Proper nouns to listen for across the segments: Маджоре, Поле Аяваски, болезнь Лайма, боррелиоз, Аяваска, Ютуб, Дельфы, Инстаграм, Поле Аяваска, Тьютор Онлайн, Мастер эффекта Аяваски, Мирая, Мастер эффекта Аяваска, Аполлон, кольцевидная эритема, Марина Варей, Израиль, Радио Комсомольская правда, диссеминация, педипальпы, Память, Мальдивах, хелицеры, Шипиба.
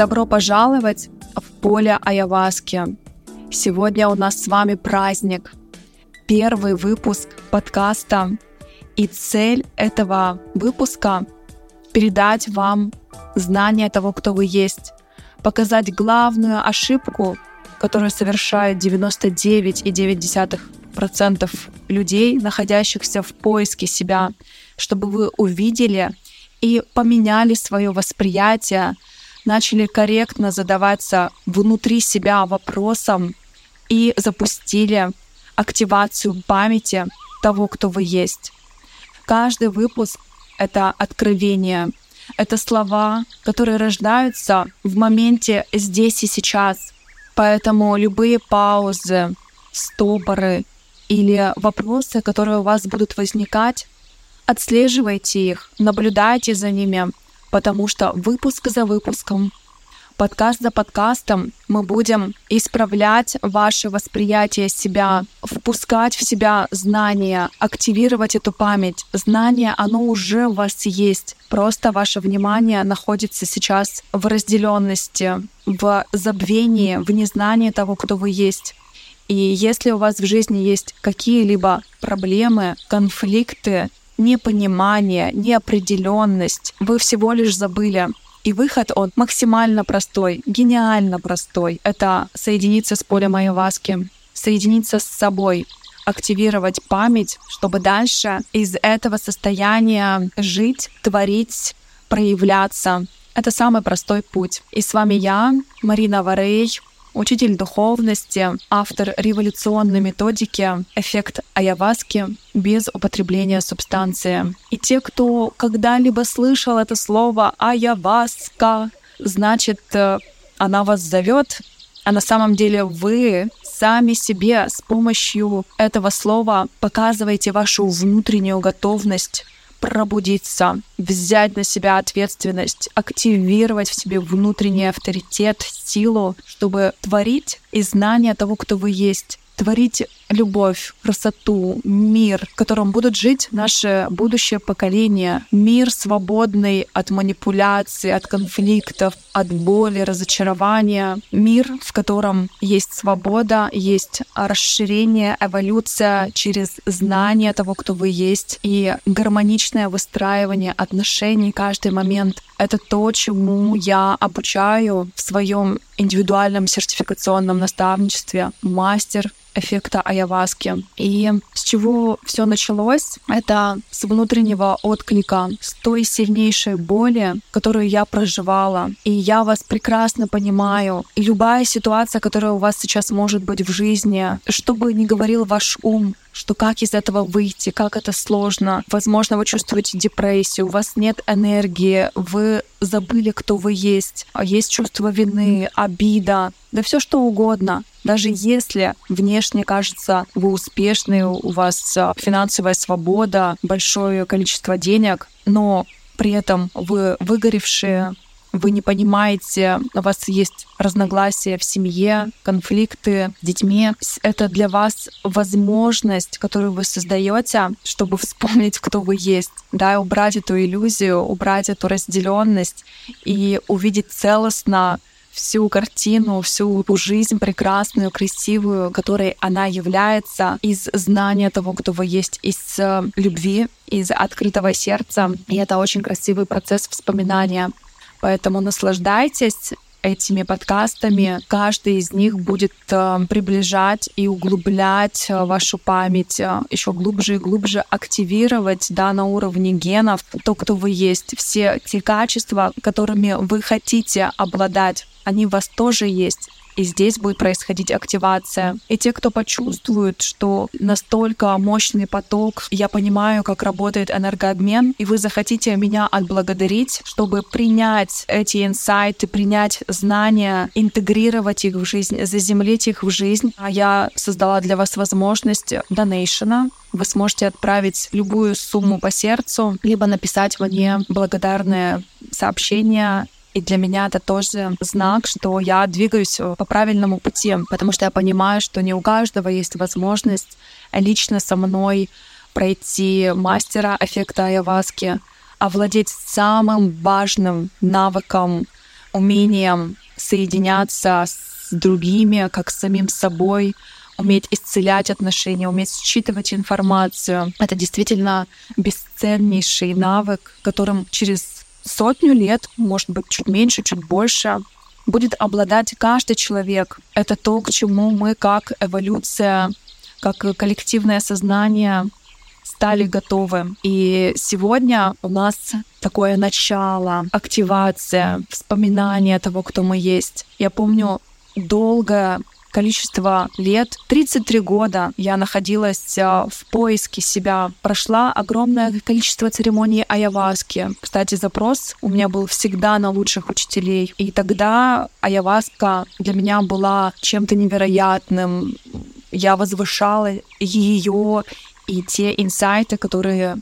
Добро пожаловать в поле Аяваски. Сегодня у нас с вами праздник. Первый выпуск подкаста. И цель этого выпуска — передать вам знания того, кто вы есть. Показать главную ошибку, которую совершает 99,9% людей, находящихся в поиске себя, чтобы вы увидели и поменяли свое восприятие, начали корректно задаваться внутри себя вопросом и запустили активацию памяти того, кто вы есть. Каждый выпуск — это откровение, это слова, которые рождаются в моменте здесь и сейчас. Поэтому любые паузы, стопоры или вопросы, которые у вас будут возникать, отслеживайте их, наблюдайте за ними, потому что выпуск за выпуском, подкаст за подкастом мы будем исправлять ваше восприятие себя, впускать в себя знания, активировать эту память. Знание, оно уже у вас есть. Просто ваше внимание находится сейчас в разделенности, в забвении, в незнании того, кто вы есть. И если у вас в жизни есть какие-либо проблемы, конфликты, непонимание, неопределенность, вы всего лишь забыли. И выход он максимально простой, гениально простой. Это соединиться с полем Аяваски, соединиться с собой, активировать память, чтобы дальше из этого состояния жить, творить, проявляться. Это самый простой путь. И с вами я, Марина Варей, учитель духовности, автор революционной методики «Эффект Аяваски» без употребления субстанции. И те, кто когда-либо слышал это слово «Аяваска», значит, она вас зовет, а на самом деле вы сами себе с помощью этого слова показываете вашу внутреннюю готовность пробудиться, взять на себя ответственность, активировать в себе внутренний авторитет, силу, чтобы творить и знание того, кто вы есть, творить любовь, красоту, мир, в котором будут жить наше будущее поколение, мир, свободный от манипуляций, от конфликтов, от боли, разочарования, мир, в котором есть свобода, есть расширение, эволюция через знание того, кто вы есть, и гармоничное выстраивание отношений каждый момент. Это то, чему я обучаю в своем индивидуальном сертификационном наставничестве «Мастер эффекта Аяваски». И с чего все началось? Это с внутреннего отклика, с той сильнейшей боли, которую я проживала. И я вас прекрасно понимаю. И любая ситуация, которая у вас сейчас может быть в жизни, что бы ни говорил ваш ум, что как из этого выйти, как это сложно. Возможно, вы чувствуете депрессию, у вас нет энергии, вы забыли, кто вы есть. Есть чувство вины, обида, да все что угодно. Даже если внешне кажется, вы успешны, у вас финансовая свобода, большое количество денег, но при этом вы выгоревшие, вы не понимаете, у вас есть разногласия в семье, конфликты с детьми. Это для вас возможность, которую вы создаете, чтобы вспомнить, кто вы есть, да, и убрать эту иллюзию, убрать эту разделенность и увидеть целостно всю картину, всю жизнь прекрасную, красивую, которой она является, из знания того, кто вы есть, из любви, из открытого сердца. И это очень красивый процесс вспоминания. Поэтому наслаждайтесь этими подкастами. Каждый из них будет приближать и углублять вашу память еще глубже и глубже, активировать, да, на уровне генов то, кто вы есть. Все те качества, которыми вы хотите обладать, они у вас тоже есть. И здесь будет происходить активация. И те, кто почувствует, что настолько мощный поток, я понимаю, как работает энергообмен, и вы захотите меня отблагодарить, чтобы принять эти инсайты, принять знания, интегрировать их в жизнь, заземлить их в жизнь. А я создала для вас возможность донейшена. Вы сможете отправить любую сумму по сердцу, либо написать мне благодарное сообщение. И для меня это тоже знак, что я двигаюсь по правильному пути, потому что я понимаю, что не у каждого есть возможность лично со мной пройти мастера эффекта Аяваски, овладеть самым важным навыком умением соединяться с другими, как с самим собой, уметь исцелять отношения, уметь считывать информацию. Это действительно бесценнейший навык, которым через 100 лет, может быть, чуть меньше, чуть больше, будет обладать каждый человек. Это то, к чему мы как эволюция, как коллективное сознание стали готовы. И сегодня у нас такое начало, активация, вспоминание того, кто мы есть. Я помню долгое количество лет, 33 года я находилась в поиске себя. Прошла огромное количество церемоний Аяваски. Кстати, запрос у меня был всегда на лучших учителей. И тогда Аяваска для меня была чем-то невероятным. Я возвышала ее и те инсайты, которые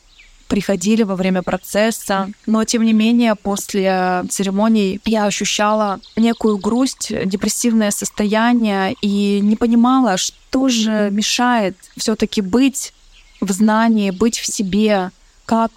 приходили во время процесса. Но, тем не менее, после церемоний я ощущала некую грусть, депрессивное состояние и не понимала, что же мешает все-таки быть в знании, быть в себе, как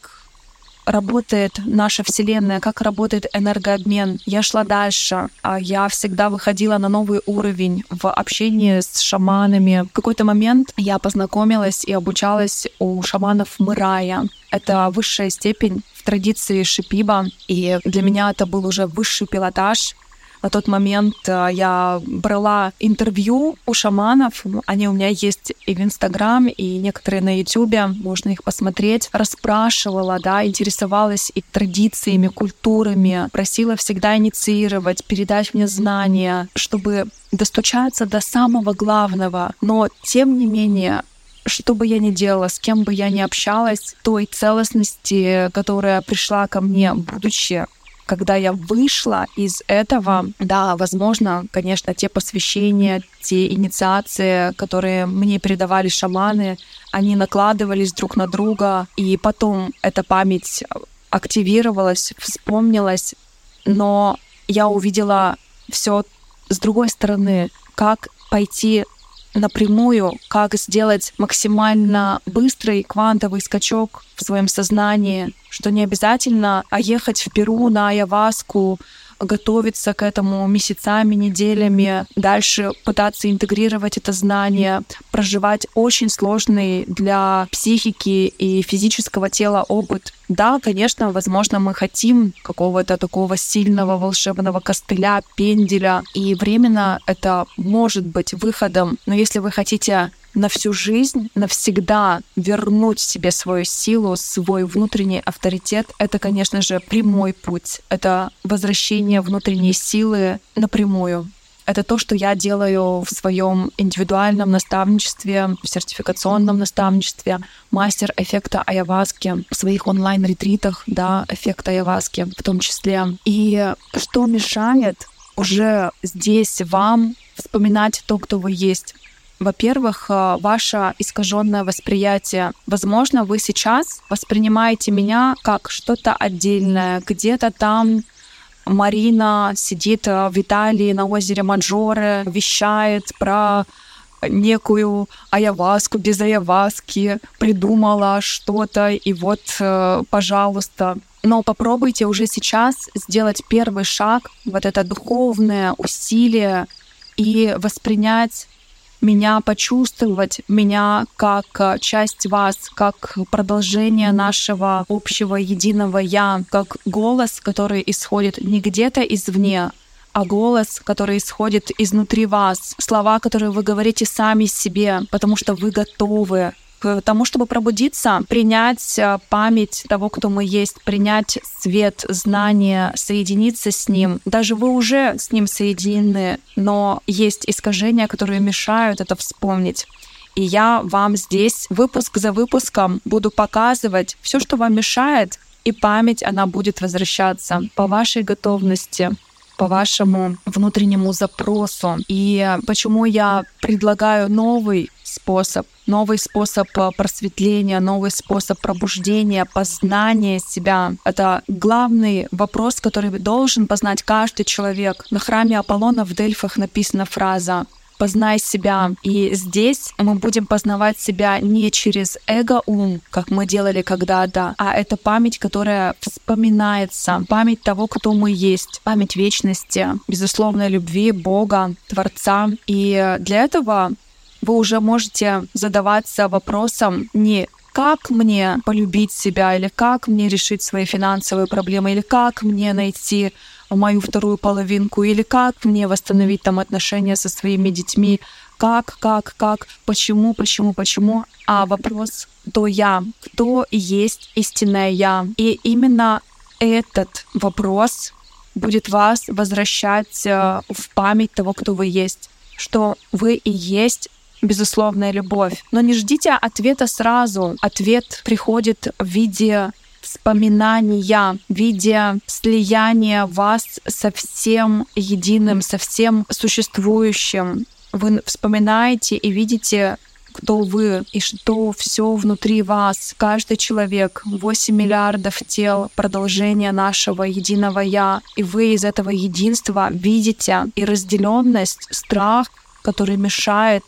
работает наша Вселенная, как работает энергообмен. Я шла дальше. Я всегда выходила на новый уровень в общении с шаманами. В какой-то момент я познакомилась и обучалась у шаманов Мирая. Это высшая степень в традиции Шипиба. И для меня это был уже высший пилотаж. На тот момент я брала интервью у шаманов. Они у меня есть и в Инстаграм, и некоторые на Ютубе. Можно их посмотреть. Расспрашивала, да, интересовалась и традициями, культурами. Просила всегда инициировать, передать мне знания, чтобы достучаться до самого главного. Но, тем не менее, что бы я ни делала, с кем бы я ни общалась, той целостности, которая пришла ко мне, будучи, когда я вышла из этого, да, возможно, конечно, те посвящения, те инициации, которые мне передавали шаманы, они накладывались друг на друга, и потом эта память активировалась, вспомнилась, но я увидела все с другой стороны, как пойти напрямую, как сделать максимально быстрый квантовый скачок в своем сознании, что не обязательно ехать в Перу на Аяваску, готовиться к этому месяцами, неделями, дальше пытаться интегрировать это знание, проживать очень сложный для психики и физического тела опыт. Да, конечно, возможно, мы хотим какого-то такого сильного волшебного костыля, пенделя, и временно это может быть выходом, но если вы хотите на всю жизнь, навсегда вернуть себе свою силу, свой внутренний авторитет, это, конечно же, прямой путь. Это возвращение внутренней силы напрямую. Это то, что я делаю в своем индивидуальном наставничестве, в сертификационном наставничестве, мастер эффекта Аяваски, в своих онлайн-ретритах, да, эффект Аяваски в том числе. И что мешает уже здесь вам вспоминать то, кто вы есть? Во-первых, ваше искаженное восприятие. Возможно, вы сейчас воспринимаете меня как что-то отдельное. Где-то там Марина сидит в Италии на озере Маджоре, вещает про некую Аяваску, без Аяваски, придумала что-то, и вот, пожалуйста. Но попробуйте уже сейчас сделать первый шаг, вот это духовное усилие, и воспринять меня, почувствовать меня как часть вас, как продолжение нашего общего единого «Я», как голос, который исходит не где-то извне, а голос, который исходит изнутри вас, слова, которые вы говорите сами себе, потому что вы готовы к тому, чтобы пробудиться, принять память того, кто мы есть, принять свет, знание, соединиться с ним. Даже вы уже с ним соединены, но есть искажения, которые мешают это вспомнить. И я вам здесь выпуск за выпуском буду показывать все, что вам мешает, и память, она будет возвращаться по вашей готовности, по вашему внутреннему запросу. И почему я предлагаю новый способ просветления, новый способ пробуждения, познания себя. Это главный вопрос, который должен познать каждый человек. На храме Аполлона в Дельфах написана фраза познай себя. И здесь мы будем познавать себя не через эго-ум, как мы делали когда-то, а это память, которая вспоминается, память того, кто мы есть, память вечности, безусловной любви, Бога, Творца. И для этого вы уже можете задаваться вопросом не как мне полюбить себя, или как мне решить свои финансовые проблемы, или как мне найти мою вторую половинку, или как мне восстановить там отношения со своими детьми, как, почему, а вопрос «кто я?», «Кто есть истинное я?». И именно этот вопрос будет вас возвращать в память того, кто вы есть, что вы и есть безусловная любовь. Но не ждите ответа сразу. Ответ приходит в виде вспоминания, в виде слияния вас со всем единым, со всем существующим. Вы вспоминаете и видите, кто вы и что все внутри вас. Каждый человек, 8 миллиардов тел, продолжение нашего единого «Я». И вы из этого единства видите и разделенность, страх, который мешает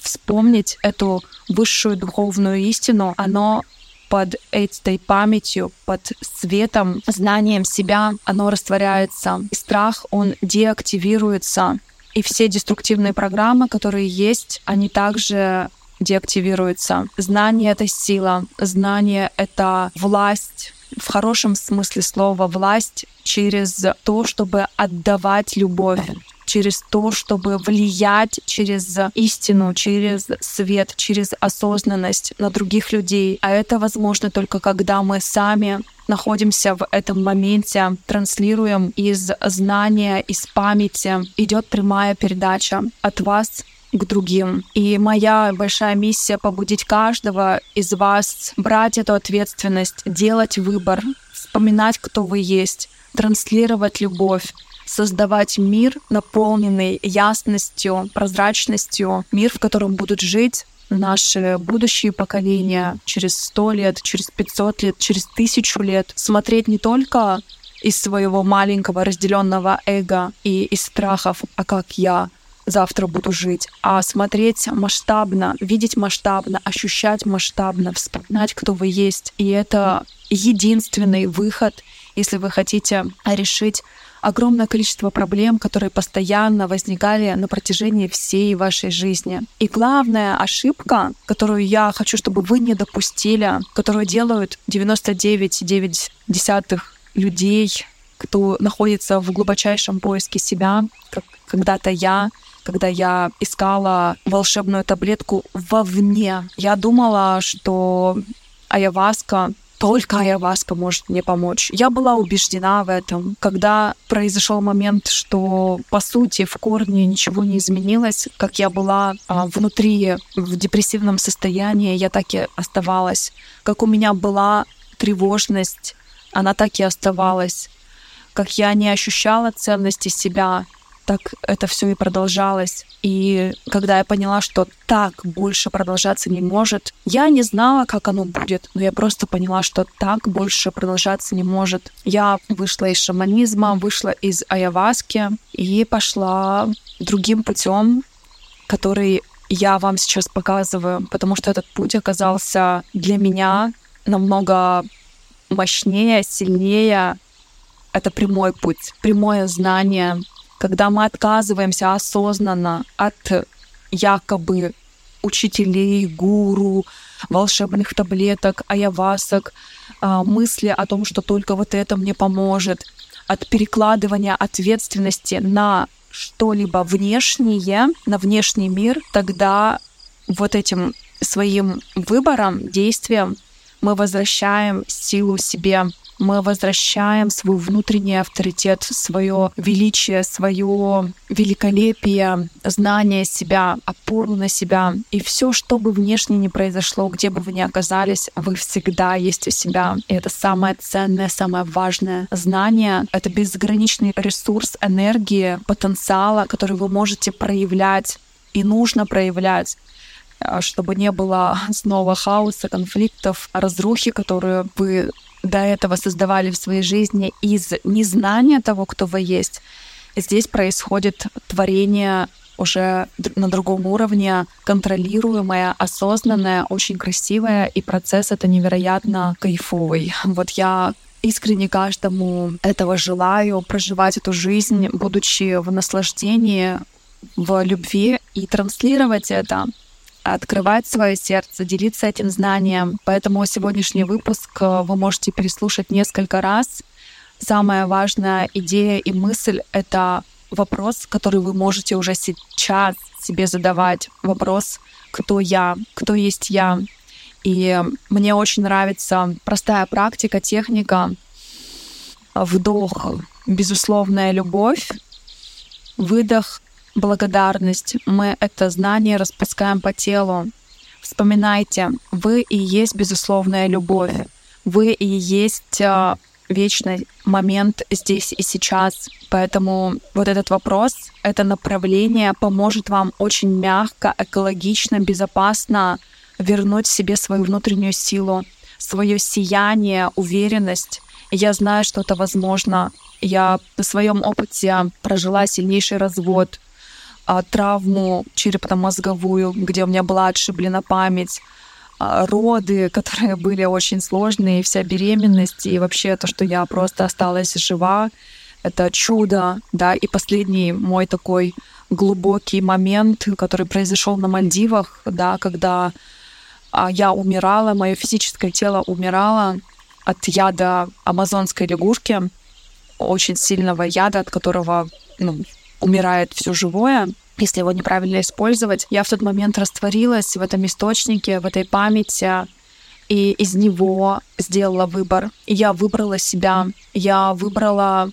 вспомнить эту высшую духовную истину, оно под этой памятью, под светом, знанием себя, оно растворяется. И страх, он деактивируется. И все деструктивные программы, которые есть, они также деактивируются. Знание — это сила, знание — это власть, в хорошем смысле слова, власть через то, чтобы отдавать любовь, через то, чтобы влиять через истину, через свет, через осознанность на других людей. А это возможно только когда мы сами находимся в этом моменте, транслируем из знания, из памяти. Идет прямая передача от вас к другим. И моя большая миссия — побудить каждого из вас брать эту ответственность, делать выбор, вспоминать, кто вы есть, транслировать любовь, создавать мир, наполненный ясностью, прозрачностью, мир, в котором будут жить наши будущие поколения через 100 лет, через 500 лет, через 1000 лет. Смотреть не только из своего маленького разделенного эго и из страхов, а как я завтра буду жить, а смотреть масштабно, видеть масштабно, ощущать масштабно, вспоминать, кто вы есть. И это единственный выход, если вы хотите решить огромное количество проблем, которые постоянно возникали на протяжении всей вашей жизни. И главная ошибка, которую я хочу, чтобы вы не допустили, которую делают 99,9% людей, кто находится в глубочайшем поиске себя, как когда-то я, когда я искала волшебную таблетку вовне. Я думала, что Аяваска... Только Аяваска может мне помочь. Я была убеждена в этом. Когда произошел момент, что, по сути, в корне ничего не изменилось, как я была внутри в депрессивном состоянии, я так и оставалась. Как у меня была тревожность, она так и оставалась. Как я не ощущала ценности себя, так это все и продолжалось. И когда я поняла, что так больше продолжаться не может, я не знала, как оно будет, но я просто поняла, что так больше продолжаться не может. Я вышла из шаманизма, вышла из Аяваски и пошла другим путем, который я вам сейчас показываю, потому что этот путь оказался для меня намного мощнее, сильнее. Это прямой путь, прямое знание. Когда мы отказываемся осознанно от якобы учителей, гуру, волшебных таблеток, аявасок, мысли о том, что только вот это мне поможет, от перекладывания ответственности на что-либо внешнее, на внешний мир, тогда вот этим своим выбором, действием мы возвращаем силу себе. Мы возвращаем свой внутренний авторитет, свое величие, свое великолепие, знание себя, опору на себя. И все, что бы внешне ни произошло, где бы вы ни оказались, вы всегда есть у себя. И это самое ценное, самое важное знание. Это безграничный ресурс энергии, потенциала, который вы можете проявлять и нужно проявлять, чтобы не было снова хаоса, конфликтов, разрухи, которые вы до этого создавали в своей жизни из незнания того, кто вы есть. Здесь происходит творение уже на другом уровне, контролируемая, осознанная, очень красивая, и процесс это невероятно кайфовый. Вот я искренне каждому этого желаю, проживать эту жизнь, будучи в наслаждении, в любви, и транслировать это, открывать свое сердце, делиться этим знанием. Поэтому сегодняшний выпуск вы можете переслушать несколько раз. Самая важная идея и мысль — это вопрос, который вы можете уже сейчас себе задавать. Вопрос «Кто я?», «Кто есть я?». И мне очень нравится простая практика, техника вдох, безусловная любовь, выдох, благодарность. Мы это знание распускаем по телу. Вспоминайте, вы и есть безусловная любовь, вы и есть вечный момент здесь и сейчас. Поэтому вот этот вопрос, это направление поможет вам очень мягко, экологично, безопасно вернуть себе свою внутреннюю силу, свое сияние, уверенность. Я знаю, что это возможно. Я на своем опыте прожила сильнейший развод, травму черепно-мозговую, где у меня была отшиблена память, роды, которые были очень сложные, вся беременность, и вообще то, что я просто осталась жива, это чудо, да. И последний мой такой глубокий момент, который произошел на Мальдивах, да, когда я умирала, мое физическое тело умирало от яда амазонской лягушки, очень сильного яда, от которого умирает все живое, если его неправильно использовать. Я в тот момент растворилась в этом источнике, в этой памяти, и из него сделала выбор. И я выбрала себя, я выбрала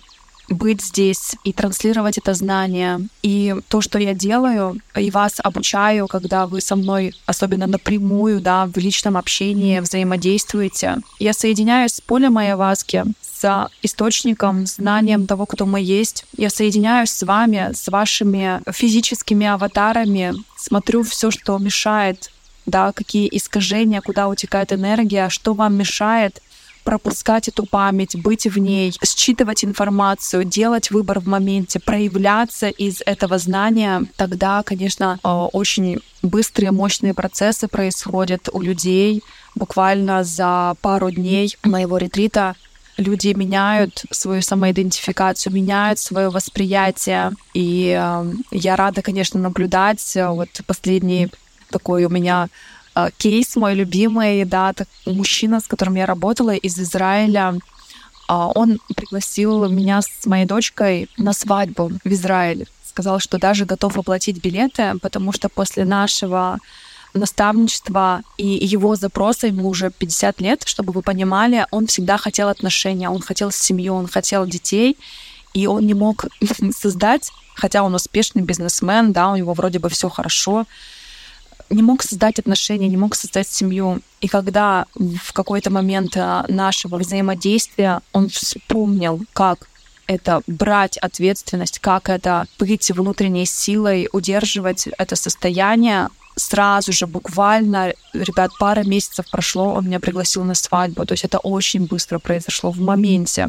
быть здесь и транслировать это знание. И то, что я делаю, и вас обучаю, когда вы со мной, особенно напрямую, да, в личном общении взаимодействуете, я соединяюсь с полем Аяваски, с источником, знанием того, кто мы есть. Я соединяюсь с вами, с вашими физическими аватарами, смотрю все, что мешает, да, какие искажения, куда утекает энергия, что вам мешает пропускать эту память, быть в ней, считывать информацию, делать выбор в моменте, проявляться из этого знания. Тогда, конечно, очень быстрые, мощные процессы происходят у людей. Буквально за пару дней моего ретрита люди меняют свою самоидентификацию, меняют свое восприятие. И я рада, конечно, наблюдать. Вот последний такой у меня кейс мой любимый, да, мужчина, с которым я работала из Израиля, он пригласил меня с моей дочкой на свадьбу в Израиль. Сказал, что даже готов оплатить билеты, потому что после нашего наставничества и его запроса, ему уже 50 лет, чтобы вы понимали, он всегда хотел отношения, он хотел семью, он хотел детей, и он не мог создать, хотя он успешный бизнесмен, да, у него вроде бы все хорошо, не мог создать отношения, не мог создать семью. И когда в какой-то момент нашего взаимодействия он вспомнил, как это брать ответственность, как это быть внутренней силой, удерживать это состояние, сразу же, буквально, ребят, пара месяцев прошло, он меня пригласил на свадьбу. То есть это очень быстро произошло, в моменте.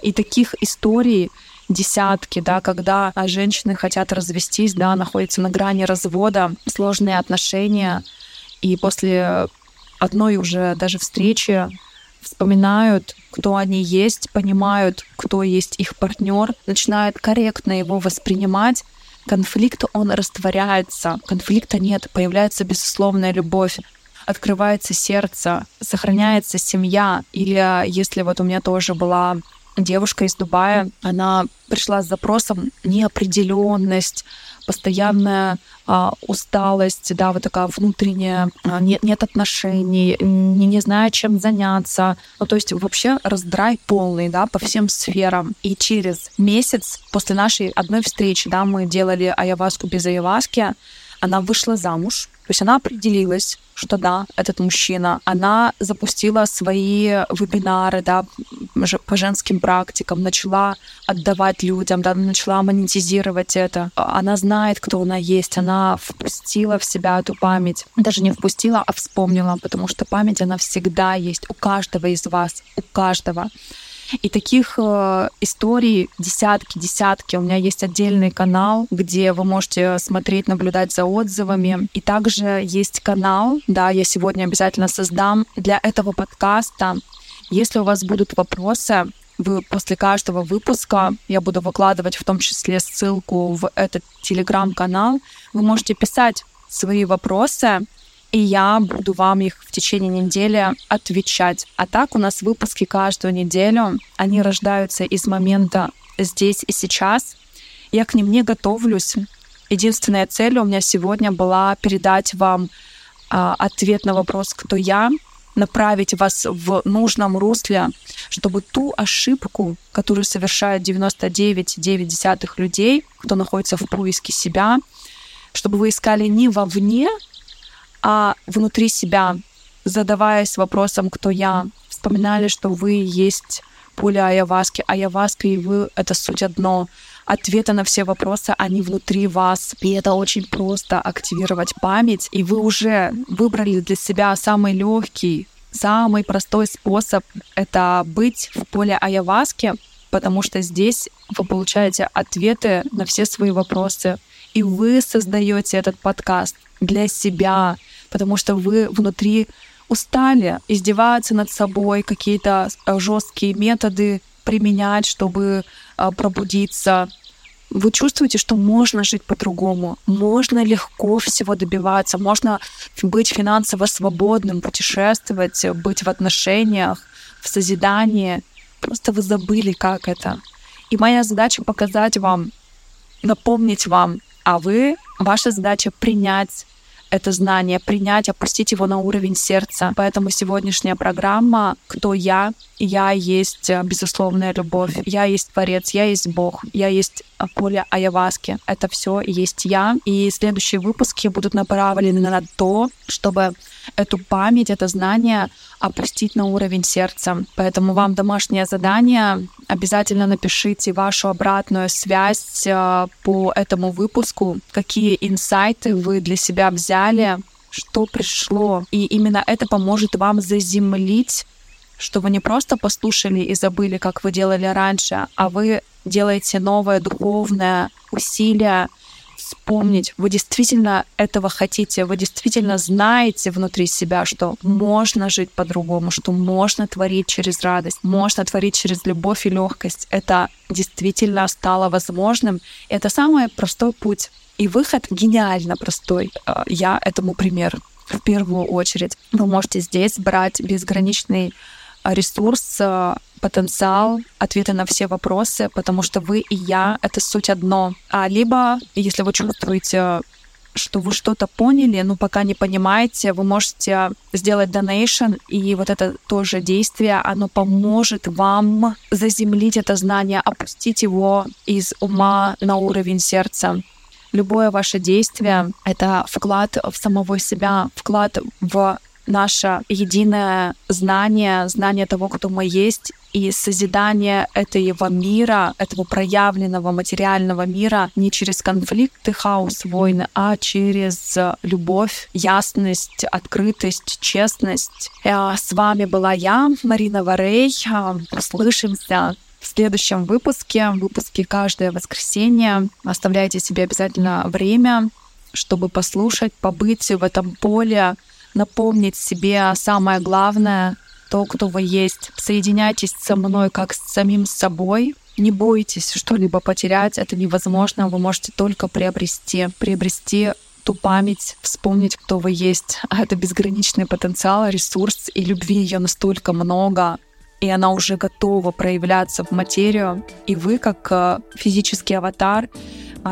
И таких историй десятки, да, когда женщины хотят развестись, да, находятся на грани развода, сложные отношения, и после одной уже даже встречи вспоминают, кто они есть, понимают, кто есть их партнер, начинают корректно его воспринимать. Конфликт, он растворяется, конфликта нет, появляется безусловная любовь, открывается сердце, сохраняется семья. Или если вот у меня тоже была девушка из Дубая, она пришла с запросом неопределенность, постоянная усталость, да, вот такая внутренняя, нет отношений, не знаю, чем заняться. Ну, то есть вообще раздрай полный, да, по всем сферам. И через месяц после нашей одной встречи, да, мы делали аяваску без аяваски, она вышла замуж, то есть она определилась, что да, этот мужчина. Она запустила свои вебинары, да, по женским практикам, начала отдавать людям, да, начала монетизировать это. Она знает, кто она есть, она впустила в себя эту память. Даже не впустила, а вспомнила, потому что память, она всегда есть у каждого из вас, у каждого. И таких историй десятки. У меня есть отдельный канал, где вы можете смотреть, наблюдать за отзывами. И также есть канал, да, я сегодня обязательно создам для этого подкаста. Если у вас будут вопросы, вы после каждого выпуска, я буду выкладывать в том числе ссылку в этот телеграм-канал, вы можете писать свои вопросы, и я буду вам их в течение недели отвечать. А так у нас выпуски каждую неделю, они рождаются из момента здесь и сейчас. Я к ним не готовлюсь. Единственная цель у меня сегодня была передать вам ответ на вопрос «Кто я?», направить вас в нужном русле, чтобы ту ошибку, которую совершает 99,9% людей, кто находится в поиске себя, чтобы вы искали не вовне, а внутри себя, задаваясь вопросом «Кто я?», вспоминали, что вы есть поле Аяваски. Аяваска и вы — это суть одно. Ответы на все вопросы, они внутри вас. И это очень просто — активировать память. И вы уже выбрали для себя самый легкий, самый простой способ — это быть в поле Аяваски, потому что здесь вы получаете ответы на все свои вопросы. И вы создаете этот подкаст для себя, потому что вы внутри устали издеваться над собой, какие-то жесткие методы применять, чтобы пробудиться. Вы чувствуете, что можно жить по-другому, можно легко всего добиваться, можно быть финансово свободным, путешествовать, быть в отношениях, в созидании. Просто вы забыли, как это. И моя задача — показать вам, напомнить вам, а вы, ваша задача — принять это знание, принять, опустить его на уровень сердца. Поэтому сегодняшняя программа «Кто я?». Я есть безусловная любовь, я есть Творец, я есть Бог, я есть поле Аяваски. Это все есть я. И следующие выпуски будут направлены на то, чтобы эту память, это знание опустить на уровень сердца. Поэтому вам домашнее задание. Обязательно напишите вашу обратную связь по этому выпуску, какие инсайты вы для себя взяли, что пришло. И именно это поможет вам заземлить, что вы не просто послушали и забыли, как вы делали раньше, а вы делаете новое духовное усилие вспомнить. Вы действительно этого хотите, вы действительно знаете внутри себя, что можно жить по-другому, что можно творить через радость, можно творить через любовь и легкость. Это действительно стало возможным. Это самый простой путь. И выход гениально простой. Я этому пример. В первую очередь вы можете здесь брать безграничный ресурс, потенциал, ответы на все вопросы, потому что вы и я — это суть одно. А либо, если вы чувствуете, что вы что-то поняли, но пока не понимаете, вы можете сделать донейшн, и вот это тоже действие, оно поможет вам заземлить это знание, опустить его из ума на уровень сердца. Любое ваше действие — это вклад в самого себя, вклад в наше единое знание, знание того, кто мы есть, и созидание этого мира, этого проявленного материального мира не через конфликты, хаос, войны, а через любовь, ясность, открытость, честность. С вами была я, Марина Варей. Услышимся в следующем выпуске. Выпуски каждое воскресенье. Оставляйте себе обязательно время, чтобы послушать, побыть в этом поле, напомнить себе самое главное, то, кто вы есть. Соединяйтесь со мной как с самим собой. Не бойтесь что-либо потерять, это невозможно. Вы можете только приобрести ту память, вспомнить, кто вы есть. А это безграничный потенциал, ресурс, и любви ее настолько много, и она уже готова проявляться в материю. И вы, как физический аватар,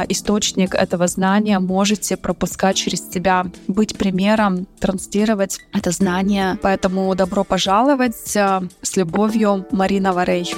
источник этого знания, можете пропускать через себя, быть примером, транслировать это знание. Поэтому добро пожаловать. С любовью, Марина Варей.